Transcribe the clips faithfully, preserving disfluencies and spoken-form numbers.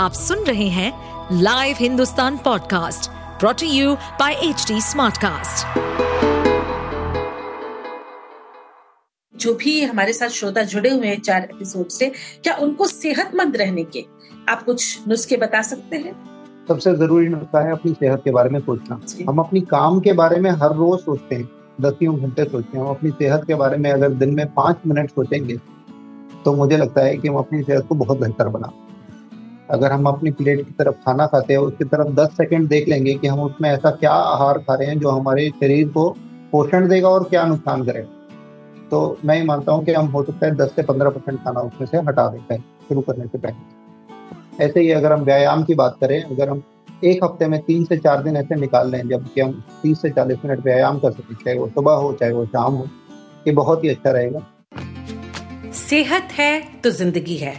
आप सुन रहे हैं live Hindustan podcast brought to you by HT Smartcast. जो भी हमारे साथ श्रोता जुड़े हुए हैं चार एपिसोड से, क्या उनको सेहतमंद रहने के आप कुछ नुस्खे बता सकते हैं? सबसे जरूरी नुस्खा है अपनी सेहत के बारे में सोचना। हम अपनी काम के बारे में हर रोज सोचते हैं, दसियों घंटे सोचते हैं। हम अपनी सेहत के बारे में अगर दिन में पाँच मिनट सोचेंगे तो मुझे लगता है कि हम अपनी सेहत को बहुत बेहतर बना। अगर हम अपनी प्लेट की तरफ खाना खाते हैं उसकी तरफ दस सेकंड देख लेंगे कि हम उसमें ऐसा क्या आहार खा रहे हैं जो हमारे शरीर को पोषण देगा और क्या नुकसान करेगा, तो मैं ये मानता हूँ कि हम हो सकता है दस से पंद्रह परसेंट खाना उसमें से हटा देते हैं शुरू करने से पहले। ऐसे ही अगर हम व्यायाम की बात करें, अगर हम एक हफ्ते में तीन से चार दिन ऐसे निकाल लें जबकि हम तीस से चालीस मिनट व्यायाम कर सकें, चाहे वो सुबह हो चाहे वो शाम हो, ये बहुत ही अच्छा रहेगा। सेहत है तो जिंदगी है।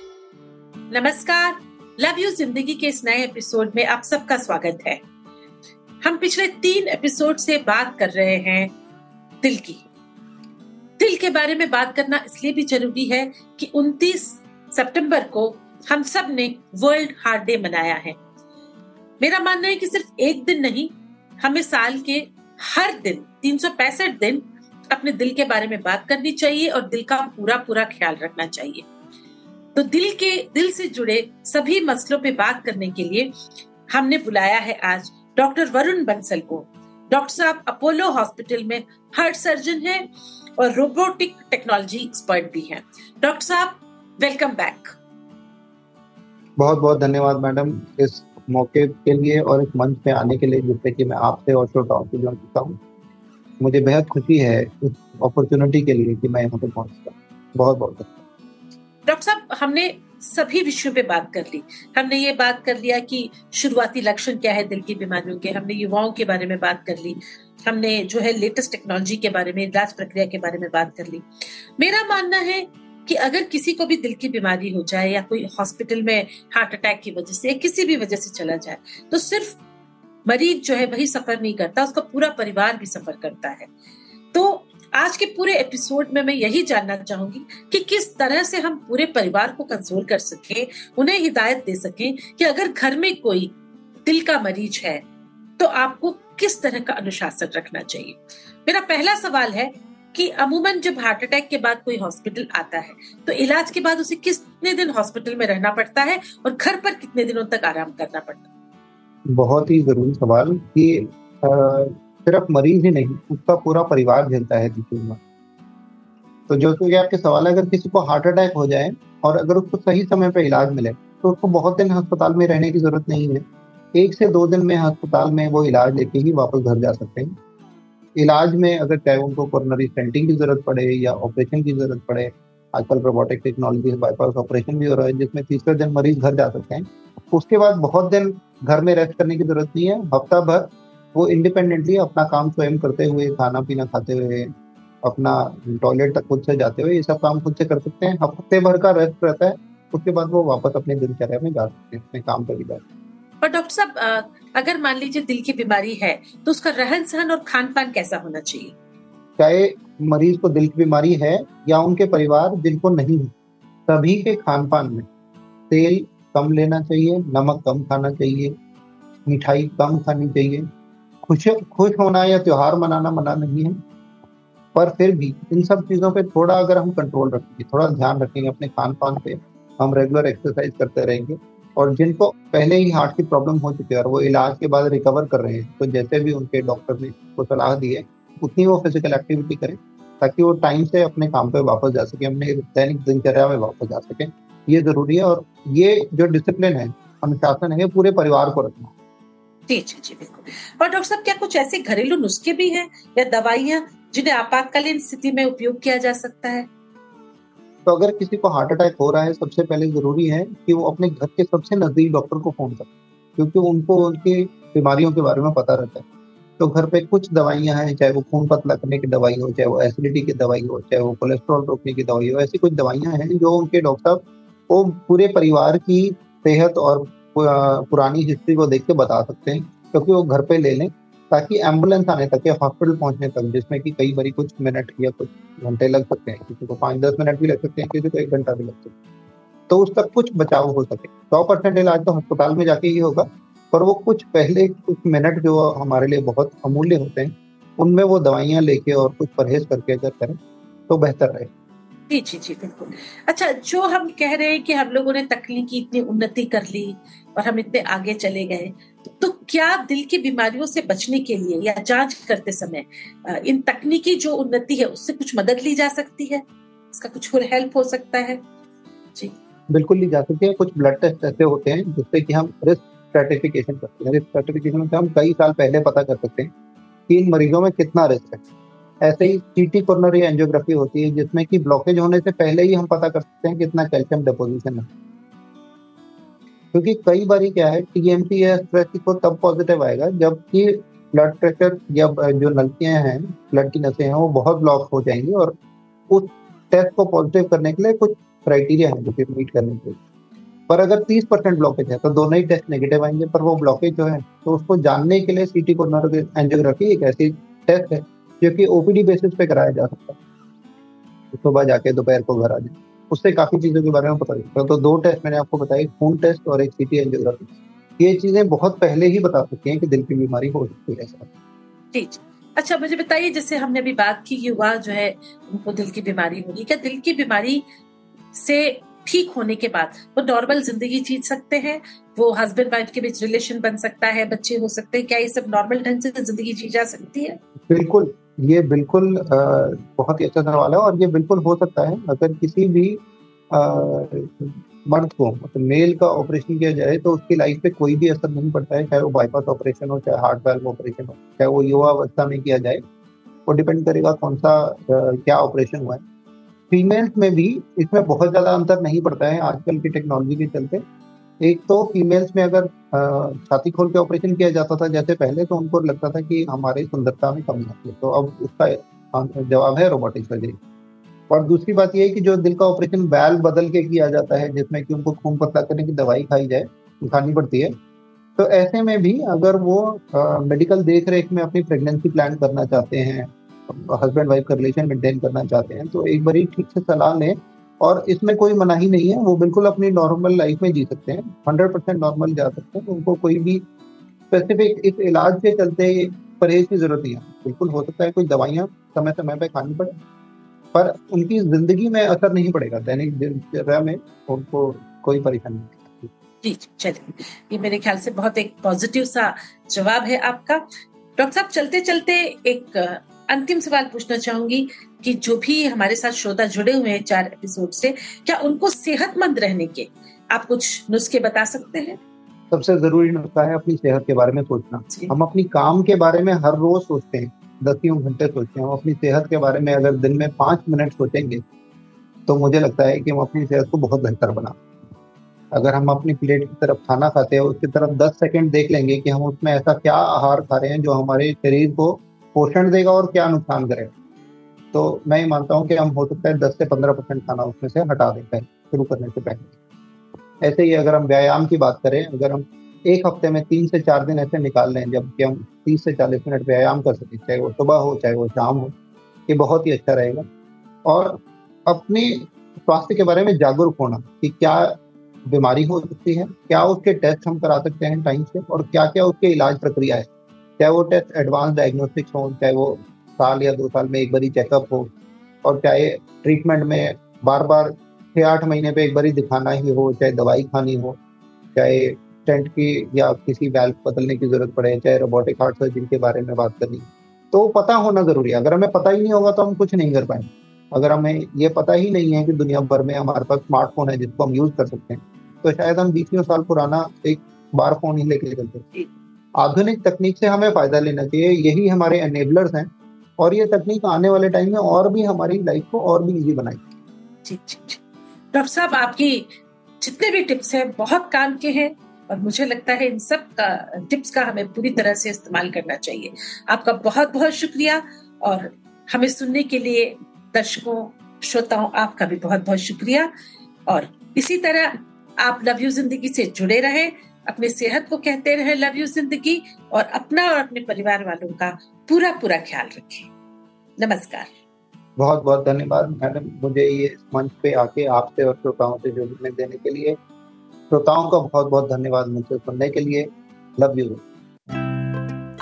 नमस्कार, लव यू जिंदगी के इस नए एपिसोड में आप सबका स्वागत है। हम पिछले तीन एपिसोड से बात कर रहे हैं दिल की। दिल के बारे में बात करना इसलिए भी जरूरी है कि उनतीस सितंबर को हम सब ने वर्ल्ड हार्ट डे मनाया है। मेरा मानना है कि सिर्फ एक दिन नहीं, हमें साल के हर दिन तीन सौ पैंसठ दिन अपने दिल के बारे में बात करनी चाहिए और दिल का पूरा पूरा ख्याल रखना चाहिए। तो दिल के दिल से जुड़े सभी मसलों पे बात करने के लिए हमने बुलाया है आज डॉक्टर वरुण बंसल को। डॉक्टर साहब अपोलो हॉस्पिटल में हार्ट सर्जन हैं और रोबोटिक टेक्नोलॉजी एक्सपर्ट भी हैं। डॉक्टर साहब, वेलकम बैक। बहुत बहुत धन्यवाद मैडम इस मौके के लिए और इस मंच पे आने के लिए जिससे कि मैं आपसे और श्रोताओं से जुड़ सकता हूँ। मुझे बेहद खुशी है इस अपॉर्चुनिटी के लिए कि मैं यहाँ पे पहुंच सका। बहुत बहुत धन्यवाद डॉक्टर साहब। हमने सभी विषयों पे बात कर ली। हमने ये बात कर लिया कि शुरुआती लक्षण क्या है दिल की बीमारियों के, हमने युवाओं के बारे में बात कर ली, हमने जो है लेटेस्ट टेक्नोलॉजी के बारे में, इलाज प्रक्रिया के बारे में बात कर ली। मेरा मानना है कि अगर किसी को भी दिल की बीमारी हो जाए या कोई हॉस्पिटल में हार्ट अटैक की वजह से या किसी भी वजह से चला जाए तो सिर्फ मरीज जो है वही सफर नहीं करता, उसका पूरा परिवार भी सफर करता है। तो आज के पूरे एपिसोड में मैं यही जानना चाहूंगी कि किस तरह से हम पूरे परिवार को कंसोल कर सकें, उन्हें हिदायत दे सकें कि अगर घर में कोई दिल का मरीज है तो आपको किस तरह का अनुशासन रखना चाहिए। मेरा पहला सवाल है कि अमूमन जब हार्ट अटैक के बाद कोई हॉस्पिटल आता है तो इलाज के बाद उसे कितने दिन हॉस्पिटल में रहना पड़ता है और घर पर कितने दिनों तक आराम करना पड़ता है? बहुत ही जरूरी सवाल कि सिर्फ मरीज ही नहीं, उसका पूरा परिवार झेलता है दिक्कत। तो जो कि आपके सवाल है, अगर किसी को हार्ट अटैक हो जाए और अगर उसको सही समय पर इलाज मिले तो उसको बहुत दिन अस्पताल में रहने की जरूरत नहीं है। एक से दो दिन में अस्पताल में वो इलाज लेके ही वापस घर जा सकते हैं। इलाज में अगर चाहे उनको कोरोनरी स्टेंटिंग की जरूरत पड़े या ऑपरेशन की जरूरत पड़े, आजकल रोबोटिक टेक्नोलॉजी से बाईपास ऑपरेशन भी हो रहा है जिसमें तीसरे दिन मरीज घर जा सकते हैं। उसके बाद बहुत दिन घर में रेस्ट करने की जरूरत नहीं है। हफ्ता भर वो इंडिपेंडेंटली अपना काम स्वयं करते हुए, खाना पीना खाते हुए, अपना टॉयलेट तक खुद से जाते हुए, ये सब काम खुद से कर सकते हैं। हफ्ते भर का रेस्ट रहता है, उसके बाद वो वापस अपने दिनचर्या में जा सकते हैं, अपने काम पर भी जा सकते हैं। पर डॉक्टर साहब, अगर मान लीजिए दिल की बीमारी है तो उसका रहन सहन और खान पान कैसा होना चाहिए? चाहे मरीज को दिल की बीमारी है या उनके परिवार जिनको नहीं है, सभी के खान पान में तेल कम लेना चाहिए, नमक कम खाना चाहिए, मिठाई कम खानी चाहिए। खुश खुश होना या त्योहार मनाना मना नहीं है, पर फिर भी इन सब चीजों पे थोड़ा अगर हम कंट्रोल रखेंगे, थोड़ा ध्यान रखेंगे अपने खान पान पे, हम रेगुलर एक्सरसाइज करते रहेंगे। और जिनको पहले ही हार्ट की प्रॉब्लम हो चुकी है और वो इलाज के बाद रिकवर कर रहे हैं तो जैसे भी उनके डॉक्टर ने को सलाह दी है उतनी वो फिजिकल एक्टिविटी करें ताकि वो टाइम से अपने काम पे वापस जा सके, अपने दैनिक दिनचर्या में वापस जा सके। ये जरूरी है और ये जो डिसिप्लिन है, अनुशासन है, पूरे परिवार को रखना। जी जी जी बिल्कुल। और डॉक्टर साहब, क्या कुछ ऐसे घरेलू नुस्खे भी हैं या दवाइयाँ जिन्हें आपातकालीन स्थिति में उपयोग किया जा सकता है? तो अगर किसी को हार्ट अटैक हो रहा है, सबसे पहले जरूरी है कि वो अपने घर के सबसे नजदीक डॉक्टर को फोन करें, क्योंकि उनको उनकी बीमारियों के बारे में पता रहता है। तो घर पे कुछ दवाइयाँ हैं, चाहे वो खून पतला करने की दवाई हो, चाहे वो एसिडिटी की दवाई हो, चाहे वो कोलेस्ट्रॉल रोकने की दवाई हो, ऐसी कुछ दवाइयाँ हैं जो उनके डॉक्टर साहब वो पूरे परिवार की सेहत और पुरानी हिस्ट्री को देख के बता सकते हैं, क्योंकि वो घर पे ले लें, ताकि एम्बुलेंस आने तक या हॉस्पिटल पहुंचने तक, जिसमें कि कई बार कुछ मिनट या कुछ घंटे लग सकते हैं, किसी को पाँच दस मिनट भी लग सकते हैं, किसी को एक घंटा भी लग सकता है, तो उस तक कुछ बचाव हो सके। सौ परसेंट इलाज तो अस्पताल में जाके ही होगा, पर वो कुछ पहले कुछ मिनट जो हमारे लिए बहुत अमूल्य होते हैं, उनमें वो दवाइयाँ लेके और कुछ परहेज करके अगर करें तो बेहतर रहे। जी जी जी बिल्कुल। अच्छा, जो हम कह रहे हैं कि हम लोगों ने तकनीक की इतनी उन्नति कर ली और हम इतने आगे चले गए, तो क्या दिल की बीमारियों से बचने के लिए या जांच करते समय इन तकनीकी जो उन्नति है उससे कुछ मदद ली जा सकती है, इसका कुछ और हेल्प हो सकता है? जी बिल्कुल ली जा सकती है। कुछ ब्लड टेस्ट ऐसे होते हैं जिससे कि हम रिस्क स्ट्रेटिफिकेशन करते हैं। रिस्क स्ट्रेटिफिकेशन से हम कई साल पहले पता कर सकते हैं कि इन मरीजों में कितना रिस्क है। ऐसे ही सीटी कोरोनरी एंजियोग्राफी होती है, जिसमें कि ब्लॉकेज होने से पहले ही हम पता कर सकते हैं कितना कैल्शियम डिपोजिशन है, क्योंकि कई बार क्या है टीएमसी या स्ट्रेस को तब पॉजिटिव आएगा जबकि ब्लड प्रेशर या जो नलियां हैं, ब्लड की नसें हैं, वो बहुत ब्लॉक हो जाएंगी। और उस टेस्ट को पॉजिटिव करने के लिए कुछ क्राइटेरिया है जिसे मीट करने के लिए, पर अगर तीस परसेंट ब्लॉकेज है तो दोनों ही टेस्ट नेगेटिव आएंगे, पर वो ब्लॉकेज जो है तो उसको जानने के लिए सीटी कोरोनरी एंजियोग्राफी एक ऐसी टेस्ट है जो कि ओपीडी बेसिस पे कराया जा सकता है, सुबह जाके दोपहर को घर आ जाए, उससे काफी चीजों के बारे में पता चलता है। तो दो टेस्ट मैंने आपको बताया, खून टेस्ट और एक सीटी एंजियोग्राफी, ये चीजें बहुत पहले ही बता सकती हैं कि दिल की बीमारी हो सकती है। ठीक, अच्छा मुझे बताइए, जैसे हमने अभी बात की युवा जो है उनको दिल की बीमारी होगी, क्या दिल की बीमारी से ठीक होने के बाद वो नॉर्मल जिंदगी जी सकते हैं, वो हस्बैंड वाइफ के बीच रिलेशन बन सकता है, बच्चे हो सकते हैं, क्या ये सब नॉर्मल ढंग से जिंदगी जी जा सकती है? बिल्कुल, ये बिल्कुल आ, बहुत ही अच्छा सवाल है, और ये बिल्कुल हो सकता है। अगर किसी भी मर्द को मतलब मेल का ऑपरेशन किया जाए तो उसकी लाइफ पे कोई भी असर नहीं पड़ता है, चाहे वो बाईपास ऑपरेशन हो, चाहे हार्ट वाल्व ऑपरेशन हो, चाहे वो युवा अवस्था में किया जाए, वो डिपेंड करेगा कौन सा आ, क्या ऑपरेशन हुआ है। फीमेल्स में भी इसमें बहुत ज़्यादा अंतर नहीं पड़ता है आजकल की टेक्नोलॉजी के चलते। एक तो फीमेल्स में अगर छाती खोल के ऑपरेशन किया जाता था जैसे पहले, तो उनको लगता था कि हमारी सुंदरता में कमी आती है, तो अब उसका जवाब है रोबोटिक सर्जरी। और दूसरी बात यह है कि जो दिल का ऑपरेशन बैल बदल के किया जाता है, जिसमें कि उनको खून पतला करने की दवाई खाई जाए खानी पड़ती है, तो ऐसे में भी अगर वो आ, मेडिकल देख रेख में अपनी प्रेगनेंसी प्लान करना चाहते हैं, हस्बैंड वाइफ का रिलेशन मेंटेन करना चाहते हैं, तो एक बारी ठीक से सलाह लें, और इसमें कोई मनाही नहीं है, वो बिल्कुल अपनी नॉर्मल लाइफ में जी सकते हैं, हंड्रेड परसेंट नॉर्मल जा सकते हैं, उनको कोई भी स्पेसिफिक इस इलाज के चलते परहेज की जरूरत नहीं है। बिल्कुल हो सकता है कोई दवाइयाँ समय समय पर खानी पड़े, पर उनकी जिंदगी में असर नहीं पड़ेगा, दैनिक दिनचर्या में उनको कोई परेशानी नहीं। जी चलिए, ये मेरे ख्याल से बहुत एक पॉजिटिव सा जवाब है आपका। डॉक्टर साहब, चलते चलते एक अंतिम सवाल पूछना चाहूंगी कि जो भी हमारे साथ श्रोता जुड़े हुए हैं चार एपिसोड से, क्या उनको सेहतमंद रहने के आप कुछ नुस्खे बता सकते हैं? सबसे जरूरी नुस्खा है अपनी सेहत के बारे में सोचना। हम अपनी काम के बारे में हर रोज सोचते हैं, दसियों घंटे सोचते हैं, हम अपनी सेहत के बारे में अगर दिन में पाँच मिनट सोचेंगे तो मुझे लगता है कि हम अपनी सेहत को बहुत बेहतर बना। अगर हम अपनी प्लेट की तरफ खाना खाते हैं उसकी तरफ दस सेकंड देख लेंगे कि हम उसमें ऐसा क्या आहार खा रहे हैं जो हमारे शरीर को पोषण देगा और क्या नुकसान करेगा, तो मैं ये मानता हूँ कि हम हो सकता है दस से पंद्रह परसेंट खाना उसमें से हटा देते हैं शुरू करने से पहले। ऐसे ही अगर हम व्यायाम की बात करें, अगर हम एक हफ्ते में तीन से चार दिन ऐसे निकाल लें जबकि हम तीस से चालीस मिनट व्यायाम कर सकें, चाहे वो सुबह हो चाहे वो शाम हो, ये बहुत ही अच्छा रहेगा। और अपने स्वास्थ्य के बारे में जागरूक होना कि क्या बीमारी हो सकती है, क्या उसके टेस्ट हम करा सकते हैं टाइम से, और क्या क्या उसके इलाज प्रक्रिया है, चाहे वो टेस्ट एडवांस डायग्नोस्टिक्स हो, चाहे वो साल या दो साल में एक बारी चेकअप हो, और चाहे ट्रीटमेंट में बार बार छः आठ महीने पे एक बारी दिखाना ही हो, चाहे दवाई खानी हो, चाहे स्टेंट की या किसी वाल्व बदलने की जरूरत पड़े, चाहे रोबोटिक हार्ट सर्जरी के बारे में बात करनी, तो पता होना जरूरी है। अगर हमें पता ही नहीं होगा तो हम कुछ नहीं कर पाएंगे। अगर हमें ये पता ही नहीं है कि दुनिया भर में हमारे पास स्मार्टफोन है जिसको हम यूज कर सकते हैं, तो शायद हम बीसों साल पुराना एक बार फोन ही लेके चलते। आधुनिक तकनीक से हमें फायदा लेना चाहिए, यही हमारे एनेबलर्स हैं, और ये तकनीक आने वाले टाइम में और भी हमारी लाइफ को और भी इजी बनाएगी। जी जी डॉक्टर साहब, आपकी जितने भी टिप्स हैं बहुत काम के हैं और मुझे लगता है इन सब का टिप्स का हमें पूरी तरह से इस्तेमाल करना चाहिए। आपका बहुत बहुत शुक्रिया और हमें सुनने के लिए दर्शकों श्रोताओं आपका भी बहुत बहुत शुक्रिया। और इसी तरह आप लव यू जिंदगी से जुड़े रहें, अपने सेहत को कहते रहें लव यू जिंदगी और अपना और अपने परिवार वालों का पूरा पूरा ख्याल रखें। नमस्कार, बहुत बहुत धन्यवाद मैडम, मुझे ये मंच पे आके आपसे और श्रोताओं से जुड़ने देने के लिए। श्रोताओं का बहुत बहुत धन्यवाद मुझे सुनने के लिए। Love you.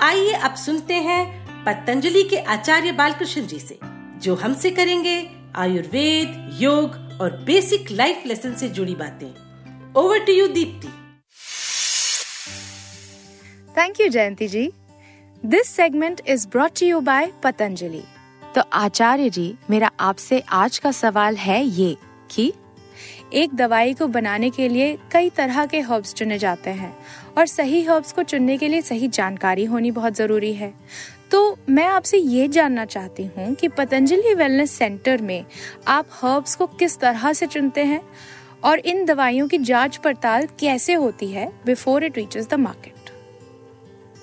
आइए अब सुनते हैं पतंजलि के आचार्य बालकृष्ण जी से, जो हमसे करेंगे आयुर्वेद, योग और बेसिक लाइफ लेसन से जुड़ी बातें। Over to you Deepti. Thank you Jayanti ji. This segment is brought to you by Patanjali. तो आचार्य जी, मेरा आपसे आज का सवाल है ये कि एक दवाई को बनाने के लिए कई तरह के हर्ब्स चुने जाते हैं और सही हर्ब्स को चुनने के लिए सही जानकारी होनी बहुत जरूरी है। तो मैं आपसे ये जानना चाहती हूँ कि पतंजलि वेलनेस सेंटर में आप हर्ब्स को किस तरह से चुनते हैं और इन दवाइयों की जांच पड़ताल कैसे होती है before it reaches the market.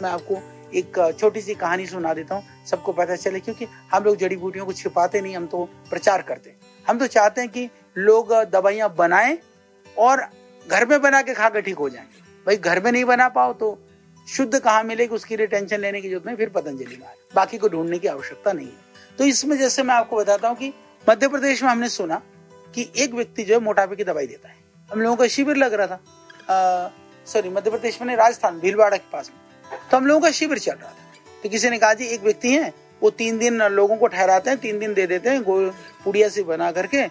मैं आपको एक छोटी सी कहानी सुना देता हूँ, सबको पता चले, क्योंकि हम लोग जड़ी बूटियों को छिपाते नहीं, हम तो प्रचार करते हैं। हम तो चाहते हैं कि लोग दवाइयाँ बनाएं और घर में बना के खा के ठीक हो जाएं। भाई घर में नहीं बना पाओ तो शुद्ध कहाँ मिलेगी, उसके लिए टेंशन लेने की जरूरत नहीं, फिर पतंजलि मार, बाकी को ढूंढने की आवश्यकता नहीं है। तो इसमें जैसे मैं आपको बताता हूँ कि मध्य प्रदेश में हमने सुना कि एक व्यक्ति जो है मोटापे की दवाई देता है। हम लोगों का शिविर लग रहा था, सॉरी मध्य प्रदेश में, राजस्थान भीलवाड़ा के पास में, तो हम लोगों का शिविर चल रहा था। तो किसी ने कहा जी एक व्यक्ति है वो तीन दिन लोगों को ठहराते हैं, तीन दिन दे देते हैं पुड़िया से बना करके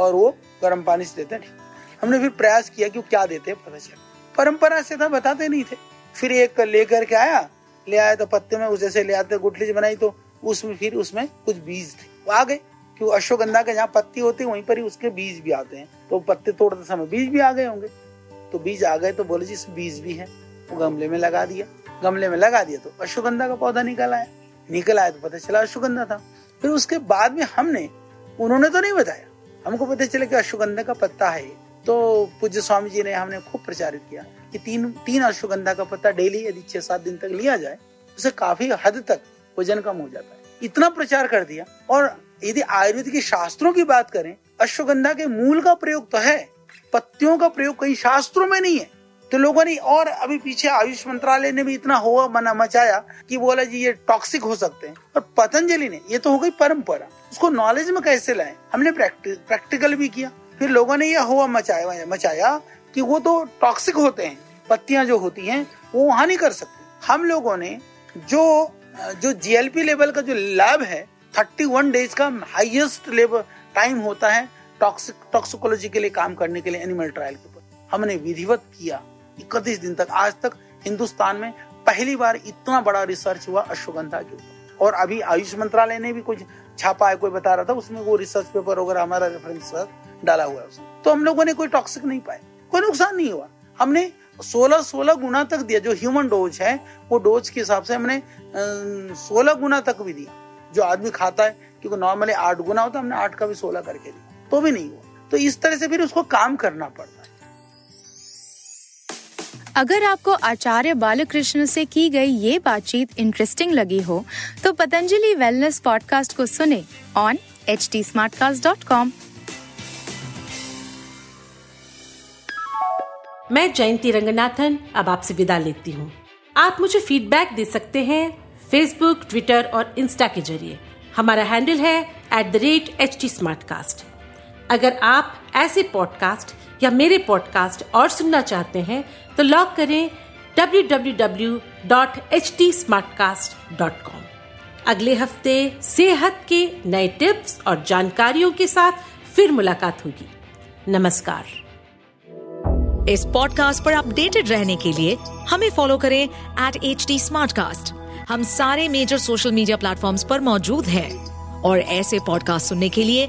और वो गर्म पानी से देते हैं। हमने फिर प्रयास किया कि वो क्या देते हैं पता चला, परंपरा से था, बताते नहीं थे। फिर एक लेकर के आया, ले आया तो पत्ते में उस जैसे ले आते गुठली बनाई तो उसमें फिर उसमें कुछ बीज थे, वो आ गए कि अश्वगंधा के जहाँ पत्ती होती है वहीं पर ही उसके बीज भी आते हैं, तो पत्ते तोड़ते समय बीज भी आ गए होंगे। तो बीज आ गए तो बोले जी बीज भी है, वो गमले में लगा दिया, गमले में लगा दिया तो अश्वगंधा का पौधा निकल आया, निकल आया तो पता चला अश्वगंधा था। फिर उसके बाद में हमने, उन्होंने तो नहीं बताया, हमको पता चला कि अश्वगंधा का पत्ता है। तो पूज्य स्वामी जी ने, हमने खूब प्रचारित किया कि तीन तीन अश्वगंधा का पत्ता डेली यदि छह सात दिन तक लिया जाए उसे काफी हद तक वजन कम हो जाता है। इतना प्रचार कर दिया। और यदि आयुर्वेद के शास्त्रों की बात करें, अश्वगंधा के मूल का प्रयोग तो है, पत्तियों का प्रयोग कहीं शास्त्रों में नहीं है। तो लोगों ने, और अभी पीछे आयुष मंत्रालय ने भी इतना हुआ मना मचाया कि बोला जी ये टॉक्सिक हो सकते हैं, और पतंजलि ने, ये तो हो गई परंपरा, उसको नॉलेज में कैसे लाए। हमने प्रैक्टिकल भी किया, फिर लोगों ने यह हुआ मचाया मचाया कि वो तो टॉक्सिक होते हैं, पत्तियां जो होती हैं वो वहां नहीं कर सकती। हम लोगों ने जो जो जीएलपी लेवल का जो लैब है, इकतीस डेज का हाईएस्ट लेवल टाइम होता है टॉक्सिक टॉक्सिकोलॉजी के लिए काम करने के लिए, एनिमल ट्रायल के ऊपर हमने विधिवत किया इकतीस दिन तक। आज तक हिंदुस्तान में पहली बार इतना बड़ा रिसर्च हुआ अश्वगंधा के ऊपर। और अभी आयुष मंत्रालय ने भी कुछ छापा है, कोई बता रहा था, उसमें वो रिसर्च पेपर वगैरह हमारा रेफरेंस डाला हुआ है उसमें। तो हम लोगों ने कोई टॉक्सिक नहीं पाया, कोई नुकसान नहीं हुआ। हमने सोलह सोलह गुना तक दिया, जो ह्यूमन डोज है वो डोज के हिसाब से हमने सोलह गुना तक भी दिया, जो आदमी खाता है, क्योंकि नॉर्मली आठ गुना होता है, हमने आठ का भी सोलह करके दिया, तो भी नहीं हुआ। तो इस तरह से फिर उसको काम करना पड़ता है। अगर आपको आचार्य बालकृष्ण से की गई ये बातचीत इंटरेस्टिंग लगी हो तो पतंजलि वेलनेस पॉडकास्ट को सुने on H T Smartcast dot com. मैं जयंती रंगनाथन अब आपसे विदा लेती हूँ। आप मुझे फीडबैक दे सकते हैं फेसबुक, ट्विटर और इंस्टा के जरिए। हमारा हैंडल है at the rate H T Smartcast. अगर आप ऐसे पॉडकास्ट या मेरे पॉडकास्ट और सुनना चाहते हैं तो लॉग करें W W W dot H T Smartcast dot com. अगले हफ्ते सेहत के नए टिप्स और जानकारियों के साथ फिर मुलाकात होगी। नमस्कार। इस पॉडकास्ट पर अपडेटेड रहने के लिए हमें फॉलो करें एट एच टी स्मार्टकास्ट। हम सारे मेजर सोशल मीडिया प्लेटफॉर्म्स पर मौजूद हैं और ऐसे पॉडकास्ट सुनने के लिए